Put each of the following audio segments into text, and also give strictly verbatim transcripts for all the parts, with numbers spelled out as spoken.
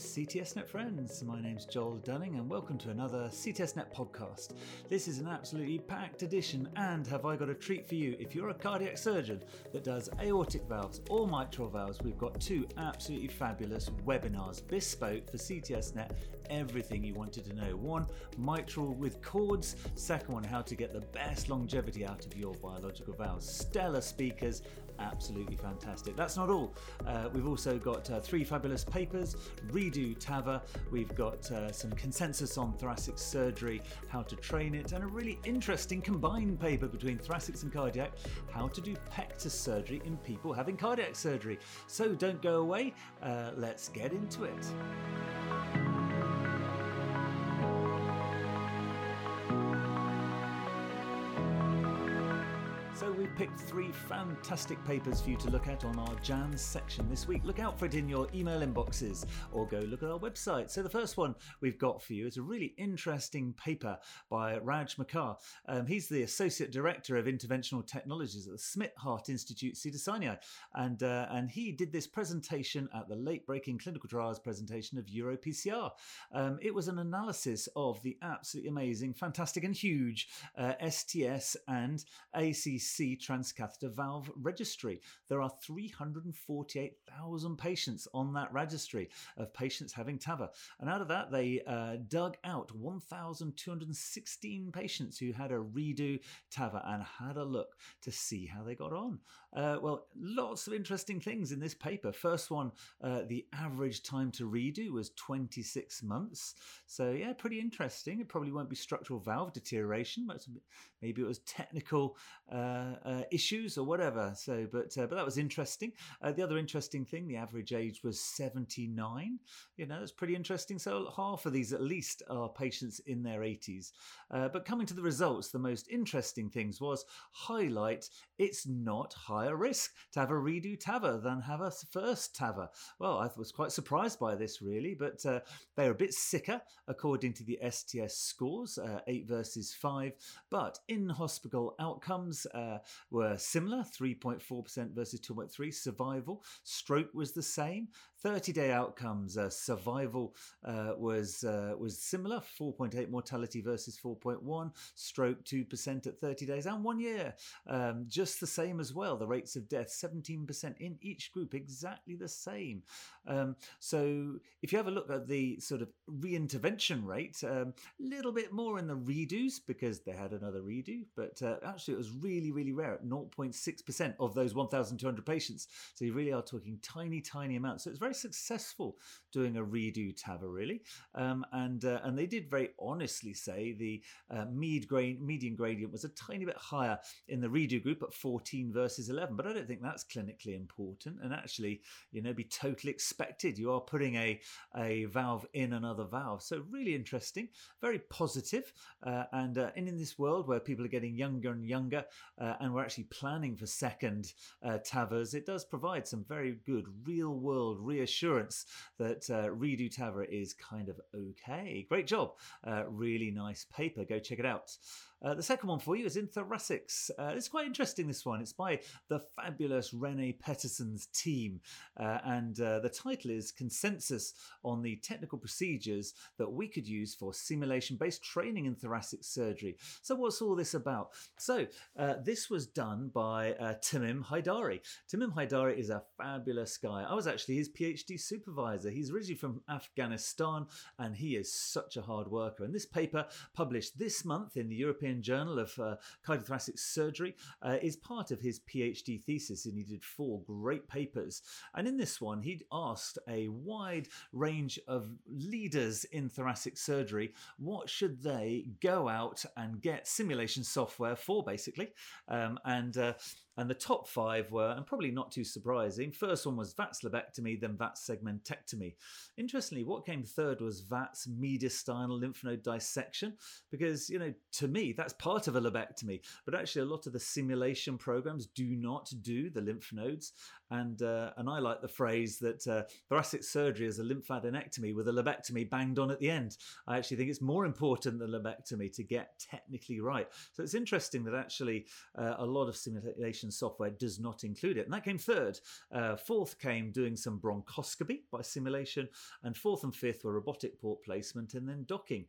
CTSNet friends, my name's Joel Dunning and welcome to another CTSNet podcast. This is an absolutely packed edition, and have I got a treat for you. If you're a cardiac surgeon that does aortic valves or mitral valves, we've got two absolutely fabulous webinars bespoke for CTSNet, everything you wanted to know. One, mitral with cords, second one, how to get the best longevity out of your biological valves. Stellar speakers, absolutely fantastic. That's not all. Uh, we've also got uh, three fabulous papers, redo T A V R, we've got uh, some consensus on thoracic surgery, how to train it, and a really interesting combined paper between thoracics and cardiac, how to do pectus surgery in people having cardiac surgery. So don't go away, uh, let's get into it. So we've picked three fantastic papers for you to look at on our JANS section this week. Look out for it in your email inboxes or go look at our website. So the first one we've got for you is a really interesting paper by Raj Makar. Um, he's the Associate Director of Interventional Technologies at the Smith Heart Institute, Cedars-Sinai. And, uh, and he did this presentation at the late-breaking clinical trials presentation of EuroPCR. Um, it was an analysis of the absolutely amazing, fantastic and huge uh, S T S and A C C Transcatheter valve registry. There are three hundred forty-eight thousand patients on that registry of patients having T A V R. And out of that, they uh, dug out one thousand two hundred sixteen patients who had a redo T A V R and had a look to see how they got on. Uh, well, lots of interesting things in this paper. First one, uh, the average time to redo was twenty-six months. So yeah, pretty interesting. It probably won't be structural valve deterioration, but maybe it was technical uh, Uh, issues or whatever. So, but uh, but that was interesting. Uh, the other interesting thing, the average age was seventy-nine. You know, that's pretty interesting. So half of these at least are patients in their eighties. Uh, but coming to the results, the most interesting things was highlight it's not higher risk to have a redo T A V R than have a first T A V R. Well, I was quite surprised by this really, but uh, they're a bit sicker according to the S T S scores, uh, eight versus five. But in-hospital outcomes uh, Uh, were similar, three point four percent versus two point three percent. Survival, stroke was the same. thirty-day outcomes, uh, survival uh, was uh, was similar, four point eight percent mortality versus four point one percent. Stroke, two percent at thirty days and one year. Um, just the same as well. The rates of death, seventeen percent in each group, exactly the same. Um, so if you have a look at the sort of reintervention rate, a um, little bit more in the redos because they had another redo, but uh, actually it was really, really really rare at zero point six percent of those one thousand two hundred patients. So you really are talking tiny, tiny amounts. So it's very successful doing a redo T A V R, really. Um, and uh, and they did very honestly say the uh, med grade, median gradient was a tiny bit higher in the redo group at fourteen versus eleven. But I don't think that's clinically important and actually, you know, be totally expected. You are putting a, a valve in another valve. So really interesting, very positive. Uh, and, uh, and in this world where people are getting younger and younger, uh, Uh, and we're actually planning for second uh, T A V Rs, it does provide some very good real-world reassurance that uh, redo T A V R is kind of okay. Great job. Uh, really nice paper. Go check it out. Uh, the second one for you is in thoracics. Uh, it's quite interesting, this one. It's by the fabulous René Pettersen's team. Uh, and uh, the title is Consensus on the Technical Procedures that We Could Use for Simulation-Based Training in Thoracic Surgery. So what's all this about? So uh, this This was done by uh, Timim Haidari. Timim Haidari is a fabulous guy. I was actually his PhD supervisor. He's originally from Afghanistan and he is such a hard worker. And this paper, published this month in the European Journal of uh, Cardiothoracic Surgery, uh, is part of his PhD thesis, and he did four great papers. And in this one, he'd asked a wide range of leaders in thoracic surgery, what should they go out and get simulation software for, basically. Um, and uh, and the top five were, and probably not too surprising, first one was VATS lobectomy, then VATS segmentectomy. Interestingly, what came third was VATS mediastinal lymph node dissection, because, you know, to me, that's part of a lobectomy. But actually, a lot of the simulation programs do not do the lymph nodes. And uh, and I like the phrase that uh, thoracic surgery is a lymphadenectomy with a lobectomy banged on at the end. I actually think it's more important than lobectomy to get technically right. So it's interesting that actually uh, a lot of simulation navigation software does not include it. And that came third. Uh, fourth came doing some bronchoscopy by simulation. And fourth and fifth were robotic port placement and then docking.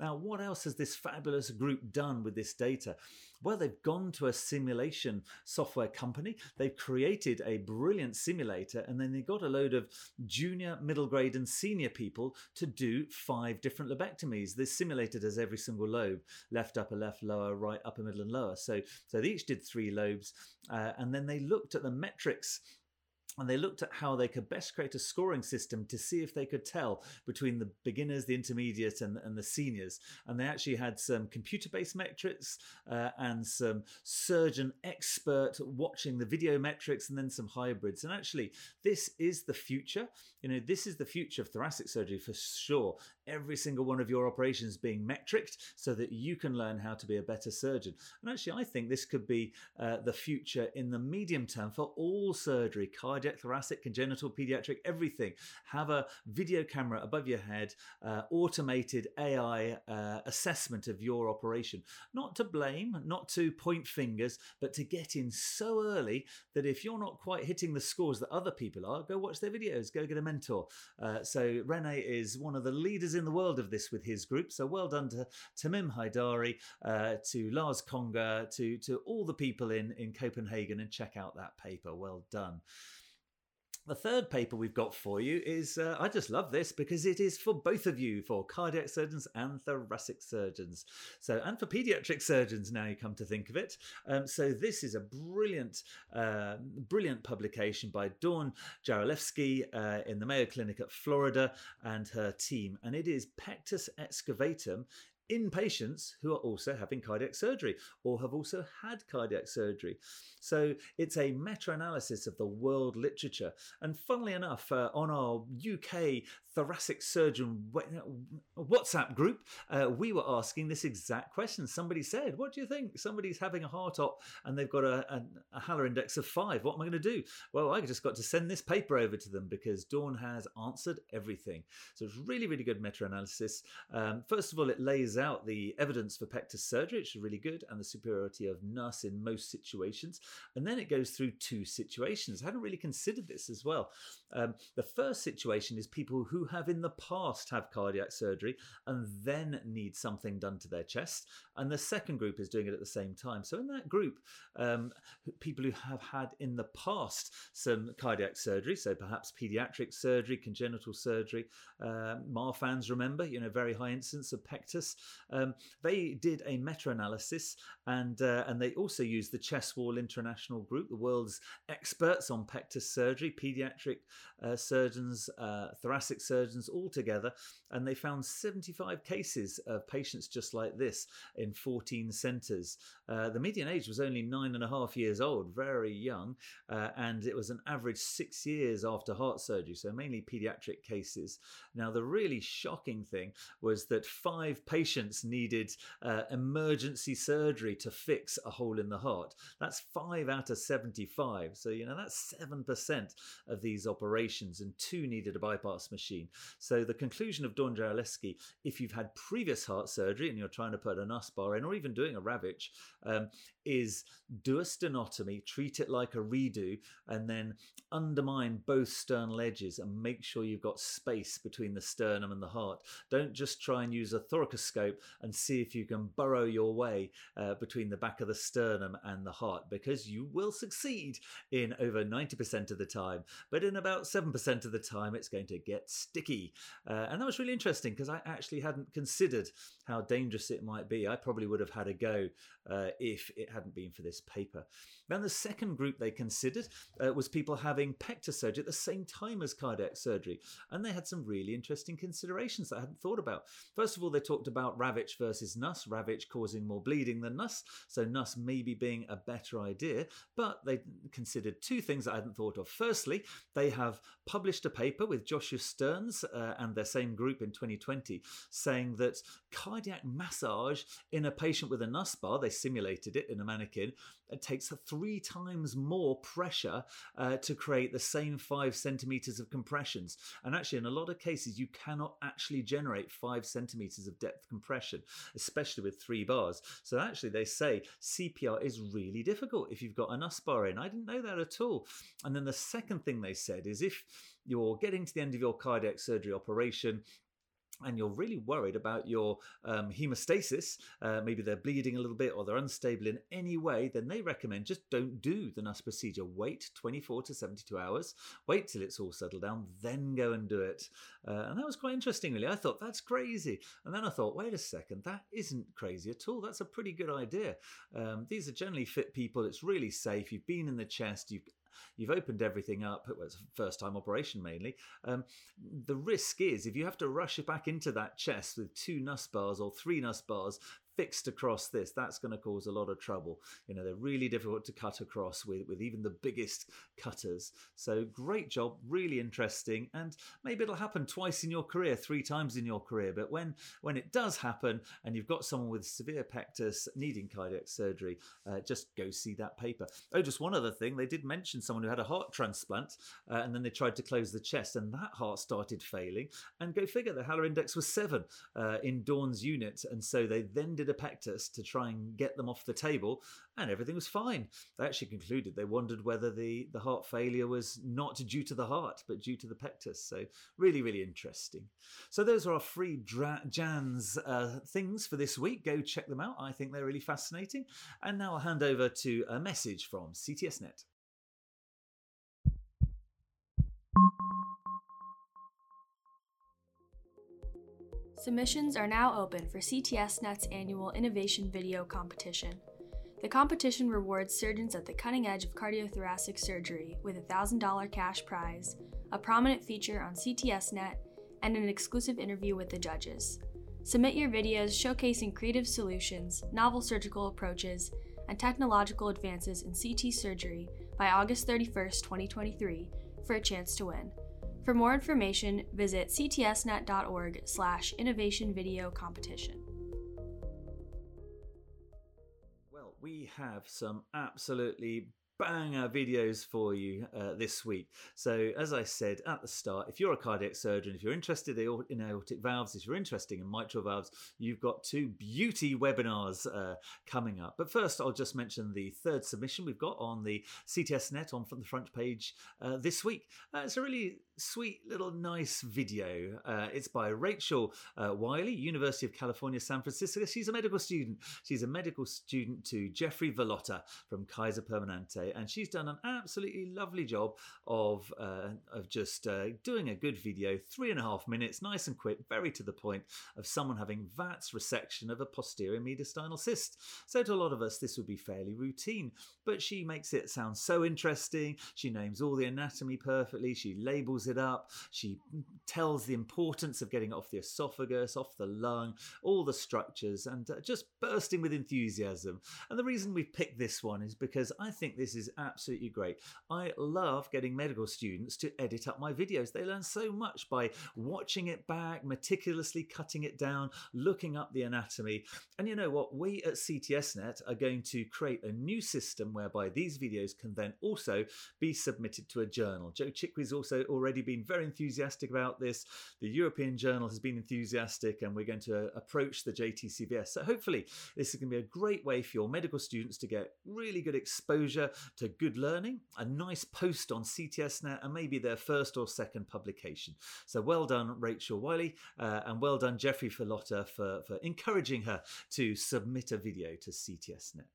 Now, what else has this fabulous group done with this data? Well, they've gone to a simulation software company. They've created a brilliant simulator, and then they got a load of junior, middle grade, and senior people to do five different lobectomies. This simulator does every single lobe: left, upper, left, lower, right, upper, middle, and lower. So, so they each did three lobes, uh, and then they looked at the metrics. And they looked at how they could best create a scoring system to see if they could tell between the beginners, the intermediate, and, and the seniors. And they actually had some computer-based metrics uh, and some surgeon expert watching the video metrics and then some hybrids. And actually, this is the future. You know, this is the future of thoracic surgery for sure. Every single one of your operations being metriced so that you can learn how to be a better surgeon. And actually, I think this could be uh, the future in the medium term for all surgery, cardiac, thoracic, congenital, pediatric, everything. Have a video camera above your head, uh, automated A I uh, assessment of your operation. Not to blame, not to point fingers, but to get in so early that if you're not quite hitting the scores that other people are, go watch their videos, go get a mentor. Uh, so René is one of the leaders in the world of this with his group. So well done to Timim Haidari, uh, to Lars Conger, to, to all the people in, in Copenhagen, and check out that paper. Well done. The third paper we've got for you is, uh, I just love this because it is for both of you, for cardiac surgeons and thoracic surgeons. So, and for pediatric surgeons, now you come to think of it. Um, so this is a brilliant, uh, brilliant publication by Dawn Jaroszewski uh, in the Mayo Clinic at Florida and her team. And it is pectus excavatum in patients who are also having cardiac surgery or have also had cardiac surgery. So it's a meta-analysis of the world literature. And funnily enough, uh, on our U K thoracic surgeon WhatsApp group, uh, we were asking this exact question. Somebody said, what do you think? Somebody's having a heart op and they've got a, a, a Haller index of five. What am I going to do? Well, I just got to send this paper over to them because Dawn has answered everything. So it's really, really good meta-analysis. Um, first of all, it lays out out the evidence for pectus surgery, which is really good, and the superiority of Nuss in most situations. And then it goes through two situations. I hadn't really considered this as well. Um, the first situation is people who have in the past have cardiac surgery and then need something done to their chest. And the second group is doing it at the same time. So in that group, um, people who have had in the past some cardiac surgery, so perhaps pediatric surgery, congenital surgery, uh, Marfan's, remember, you know, very high incidence of pectus. Um, they did a meta-analysis, and uh, and they also used the Chest Wall International Group, the world's experts on pectus surgery, pediatric uh, surgeons, uh, thoracic surgeons, all together, and they found seventy-five cases of patients just like this in fourteen centres. Uh, the median age was only nine and a half years old, very young, uh, and it was an average six years after heart surgery, so mainly pediatric cases. Now, the really shocking thing was that five patients Patients needed uh, emergency surgery to fix a hole in the heart. That's five out of seventy-five. So, you know, that's seven percent of these operations, and two needed a bypass machine. So the conclusion of Dawn Jaroszewski, if you've had previous heart surgery and you're trying to put a Nuss bar in or even doing a Ravitch, um, is do a stenotomy, treat it like a redo, and then undermine both sternal edges and make sure you've got space between the sternum and the heart. Don't just try and use a thoracoscope and see if you can burrow your way uh, between the back of the sternum and the heart, because you will succeed in over ninety percent of the time, but in about seven percent of the time it's going to get sticky. Uh, and that was really interesting because I actually hadn't considered how dangerous it might be. I probably would have had a go uh, if it hadn't been for this paper. Then the second group they considered uh, was people having pectus surgery at the same time as cardiac surgery, and they had some really interesting considerations that I hadn't thought about. First of all, they talked about about Ravitch versus Nuss, Ravitch causing more bleeding than Nuss, so Nuss maybe being a better idea, but they considered two things I hadn't thought of. Firstly, they have published a paper with Joshua Stern's uh, and their same group in twenty twenty saying that cardiac massage in a patient with a Nuss bar, they simulated it in a mannequin, it takes three times more pressure uh, to create the same five centimetres of compressions. And actually, in a lot of cases, you cannot actually generate five centimetres of depth compression compression, especially with three bars. So actually they say C P R is really difficult if you've got a Nuss bar in. I didn't know that at all. And then the second thing they said is if you're getting to the end of your cardiac surgery operation and you're really worried about your um, hemostasis, uh, maybe they're bleeding a little bit or they're unstable in any way, then they recommend just don't do the Nuss procedure. Wait twenty-four to seventy-two hours, wait till it's all settled down, then go and do it. Uh, and that was quite interesting, really. I thought, that's crazy. And then I thought, wait a second, that isn't crazy at all. That's a pretty good idea. Um, these are generally fit people. It's really safe. You've been in the chest. You've You've opened everything up. Well, it's a first-time operation mainly. Um, the risk is if you have to rush it back into that chest with two Nuss bars or three Nuss bars fixed across this, that's going to cause a lot of trouble. You know, they're really difficult to cut across with, with even the biggest cutters. So great job, really interesting. And maybe it'll happen twice in your career, three times in your career. But when, when it does happen and you've got someone with severe pectus needing cardiac surgery, uh, just go see that paper. Oh, just one other thing. They did mention someone who had a heart transplant uh, and then they tried to close the chest and that heart started failing. And go figure, the Haller index was seven uh, in Dawn's unit. And so they then did a pectus to try and get them off the table, and everything was fine. They actually concluded they wondered whether the, the heart failure was not due to the heart, but due to the pectus. So really, really interesting. So those are our free dra- J A N S uh, things for this week. Go check them out. I think they're really fascinating. And now I'll hand over to a message from C T S Net. Submissions are now open for C T S Net's annual Innovation Video Competition. The competition rewards surgeons at the cutting edge of cardiothoracic surgery with a one thousand dollars cash prize, a prominent feature on C T S Net, and an exclusive interview with the judges. Submit your videos showcasing creative solutions, novel surgical approaches, and technological advances in C T surgery by August thirty-first, twenty twenty-three, for a chance to win. For more information, visit ctsnet.org slash innovation video competition. Well, we have some absolutely banger videos for you uh, this week. So as I said at the start, if you're a cardiac surgeon, if you're interested in aortic valves, if you're interested in mitral valves, you've got two beauty webinars uh, coming up. But first, I'll just mention the third submission we've got on the C T S Net on the front page uh, this week. Uh, it's a really sweet little nice video. Uh, it's by Rachel uh, Wiley, University of California, San Francisco. She's a medical student. She's a medical student to Jeffrey Velotta from Kaiser Permanente. And she's done an absolutely lovely job of uh, of just uh, doing a good video, three and a half minutes, nice and quick, very to the point, of someone having V A T S resection of a posterior mediastinal cyst. So to a lot of us, this would be fairly routine, but she makes it sound so interesting. She names all the anatomy perfectly. She labels it up. She tells the importance of getting it off the esophagus, off the lung, all the structures, and uh, just bursting with enthusiasm. And the reason we've picked this one is because I think this is is absolutely great. I love getting medical students to edit up my videos. They learn so much by watching it back, meticulously cutting it down, looking up the anatomy. And you know what? We at C T S Net are going to create a new system whereby these videos can then also be submitted to a journal. Joe Chikwe has also already been very enthusiastic about this. The European Journal has been enthusiastic, and we're going to approach the J T C V S. So hopefully this is going to be a great way for your medical students to get really good exposure to good learning, a nice post on C T S Net, and maybe their first or second publication. So well done, Rachel Wiley, uh, and well done, Jeffrey Velotta, for, for encouraging her to submit a video to C T S Net.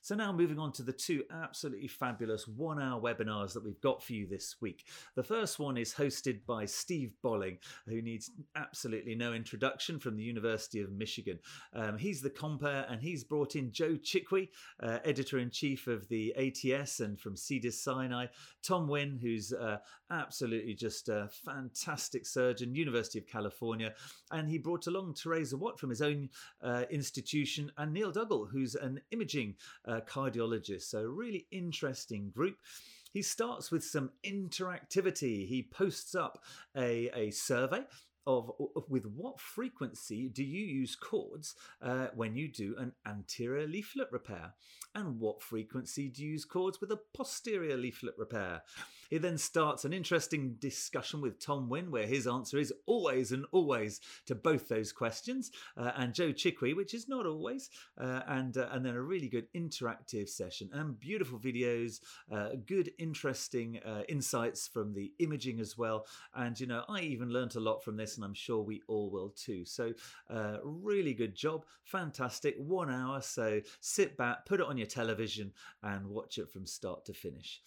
So now moving on to the two absolutely fabulous one-hour webinars that we've got for you this week. The first one is hosted by Steve Bolling, who needs absolutely no introduction, from the University of Michigan. Um, he's the compere, and he's brought in Joe Chikwe, uh, editor-in-chief of the A T S, and from Cedars-Sinai, Tom Wynn, who's uh, absolutely just a fantastic surgeon, University of California, and he brought along Teresa Watt from his own uh, institution, and Neil Duggle, who's an imaging uh, cardiologist. So a really interesting group. He starts with some interactivity. He posts up a, a survey Of, of with what frequency do you use cords uh, when you do an anterior leaflet repair? And what frequency do you use cords with a posterior leaflet repair? He then starts an interesting discussion with Tom Wynn, where his answer is always and always to both those questions, uh, and Joe Chikwe, which is not always, uh, and uh, and then a really good interactive session and beautiful videos, uh, good interesting uh, insights from the imaging as well. And you know, I even learnt a lot from this, and I'm sure we all will too. So uh, really good job, fantastic, one hour. So sit back, put it on your television, and watch it from start to finish.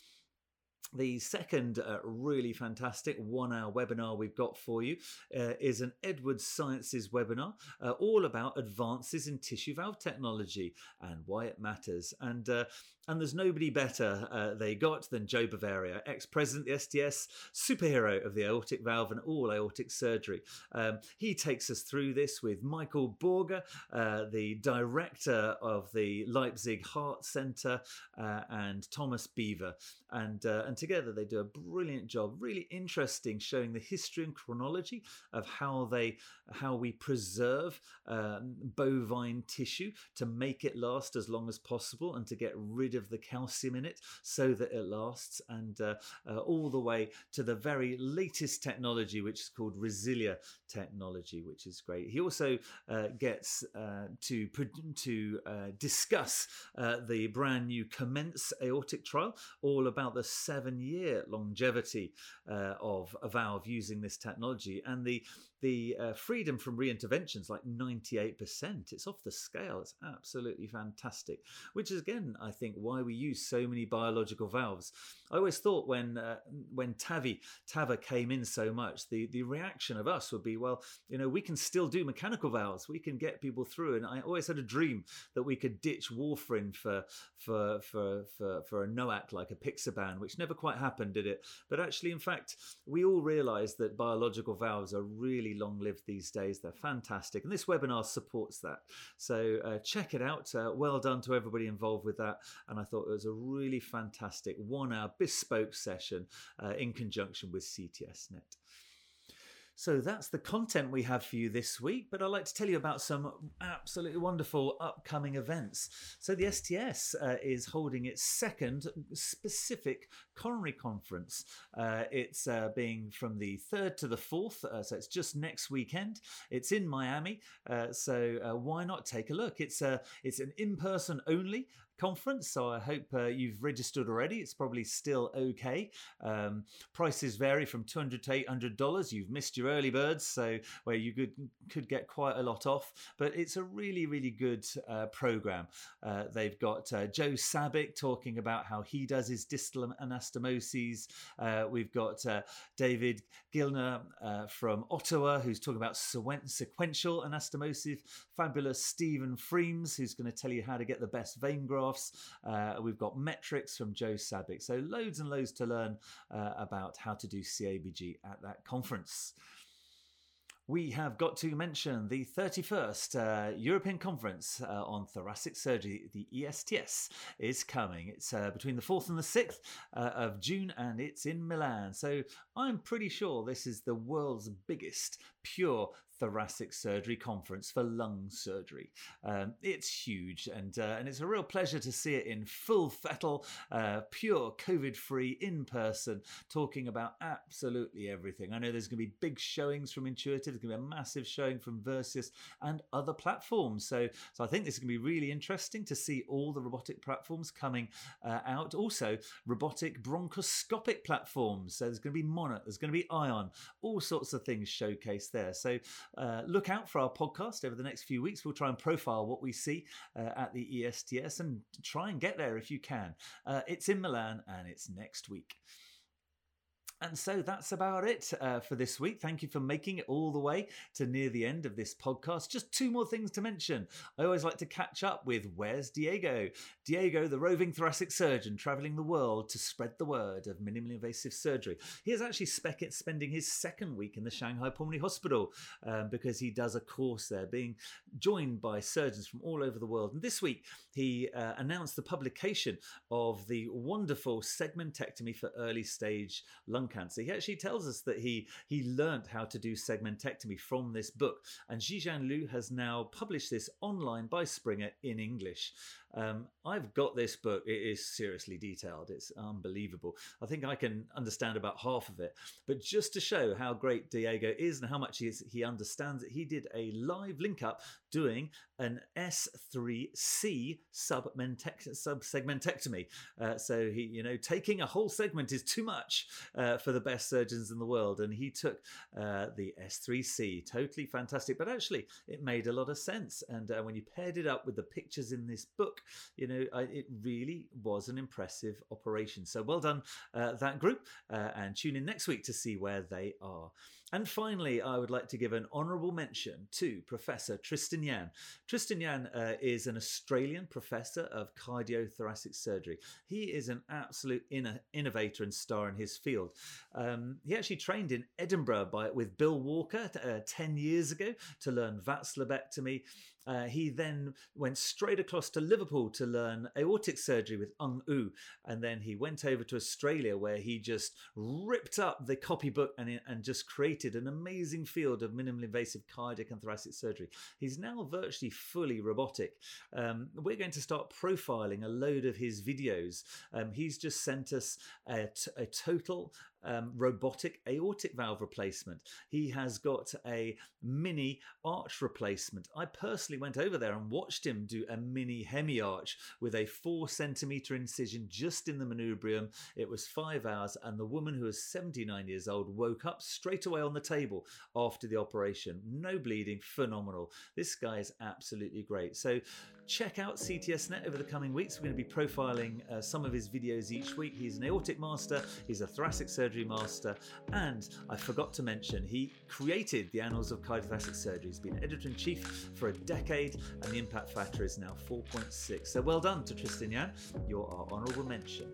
The second uh, really fantastic one-hour webinar we've got for you uh, is an Edwards Sciences webinar uh, all about advances in tissue valve technology and why it matters. And uh, and there's nobody better uh, they got than Joe Bavaria, ex-president of the S T S, superhero of the aortic valve and all aortic surgery. Um, he takes us through this with Michael Borger, uh, the director of the Leipzig Heart Center, uh, and Thomas Beaver. And, uh, and together they do a brilliant job, really interesting, showing the history and chronology of how they how we preserve um, bovine tissue to make it last as long as possible and to get rid of the calcium in it so that it lasts, and uh, uh, all the way to the very latest technology, which is called Resilia technology, which is great. He also uh, gets uh, to to uh, discuss uh, the brand new Commence aortic trial, all about the seven year longevity uh, of a valve using this technology, and the the uh, freedom from reinterventions, like ninety-eight percent. It's off the scale. It's absolutely fantastic, which is again, I think, why we use so many biological valves. I always thought when uh, when TAVI, TAVR came in so much, the, the reaction of us would be, well, you know, we can still do mechanical valves. We can get people through. And I always had a dream that we could ditch warfarin for for for for, for a NOAC like a Pixaban, which never quite happened, did it? But actually, in fact, we all realise that biological valves are really long-lived these days. They're fantastic. And this webinar supports that. So uh, check it out. Uh, well done to everybody involved with that. And I thought it was a really fantastic one-hour bespoke session uh, in conjunction with C T S Net. So that's the content we have for you this week, but I'd like to tell you about some absolutely wonderful upcoming events. So the S T S uh, is holding its second specific coronary conference. Uh, it's uh, being from the third to the fourth, uh, so it's just next weekend. It's in Miami, uh, so uh, why not take a look? It's uh, it's an in-person only conference, so I hope uh, you've registered already. It's probably still okay. Um, prices vary from two hundred dollars to eight hundred dollars. You've missed your early birds, so where you could could get quite a lot off, but it's a really, really good uh, program. Uh, they've got uh, Joe Sabic talking about how he does his distal anastomoses. Uh, we've got uh, David Gilner uh, from Ottawa, who's talking about sequential anastomosis. Fabulous Stephen Freems, who's going to tell you how to get the best vein graft. Uh, we've got metrics from Joe Sabic. So loads and loads to learn uh, about how to do C A B G at that conference. We have got to mention the thirty-first uh, European Conference uh, on Thoracic Surgery, the E S T S, is coming. It's uh, between the fourth and the sixth uh, of June, and it's in Milan. So I'm pretty sure this is the world's biggest pure thoracic surgery conference for lung surgery. Um, it's huge, and uh, and it's a real pleasure to see it in full fettle, uh, pure COVID-free, in person, talking about absolutely everything. I know there's going to be big showings from Intuitive. There's going to be a massive showing from Versus and other platforms. So, so I think this is going to be really interesting to see all the robotic platforms coming uh, out. Also, robotic bronchoscopic platforms. So there's going to be Monarch, there's going to be Ion, all sorts of things showcased there. So Uh, look out for our podcast over the next few weeks. We'll try and profile what we see uh, at the E S T S and try and get there if you can. Uh, it's in Milan and it's next week. And so that's about it uh, for this week. Thank you for making it all the way to near the end of this podcast. Just two more things to mention. I always like to catch up with Where's Diego? Diego, the roving thoracic surgeon, traveling the world to spread the word of minimally invasive surgery. He is actually spe- spending his second week in the Shanghai Pulmonary Hospital um, because he does a course there, being joined by surgeons from all over the world. And this week, he uh, announced the publication of the wonderful segmentectomy for early stage lung cancer. He actually tells us that he, he learned how to do segmentectomy from this book. And Zhijian Liu has now published this online by Springer in English. Um, I've got this book. It is seriously detailed. It's unbelievable. I think I can understand about half of it. But just to show how great Diego is and how much he, is, he understands it, he did a live link up doing an S three C subsegmentectomy. Uh, so, he, you know, taking a whole segment is too much uh, for the best surgeons in the world. And he took uh, the S three C. Totally fantastic. But actually, it made a lot of sense. And uh, when you paired it up with the pictures in this book, you know, I, it really was an impressive operation. So well done, uh, that group. Uh, and tune in next week to see where they are. And finally, I would like to give an honourable mention to Professor Tristan Yan. Tristan Yan uh, is an Australian professor of cardiothoracic surgery. He is an absolute inno- innovator and star in his field. Um, he actually trained in Edinburgh by, with Bill Walker uh, ten years ago to learn V A T S lobectomy. Uh, he then went straight across to Liverpool to learn aortic surgery with Ung U. And then he went over to Australia where he just ripped up the copybook and, and just created an amazing field of minimally invasive cardiac and thoracic surgery. He's now virtually fully robotic. Um, we're going to start profiling a load of his videos. Um, he's just sent us a, t- a total um, robotic aortic valve replacement. He has got a mini arch replacement. I personally went over there and watched him do a mini hemi-arch with a four centimetre incision just in the manubrium. It was five hours and the woman, who was seventy-nine years old, woke up straight away on the table after the operation. No bleeding, phenomenal. This guy is absolutely great. So check out C T S Net over the coming weeks. We're going to be profiling uh, some of his videos each week. He's an aortic master, he's a thoracic surgery master, and I forgot to mention, he created the Annals of Cardiothoracic Surgery. He's been editor-in-chief for a decade, and the impact factor is now four point six. So well done to Tristan Yan. You're our honourable mention.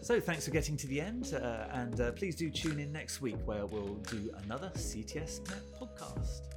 So thanks for getting to the end, uh, and uh, please do tune in next week where we'll do another C T S Net podcast.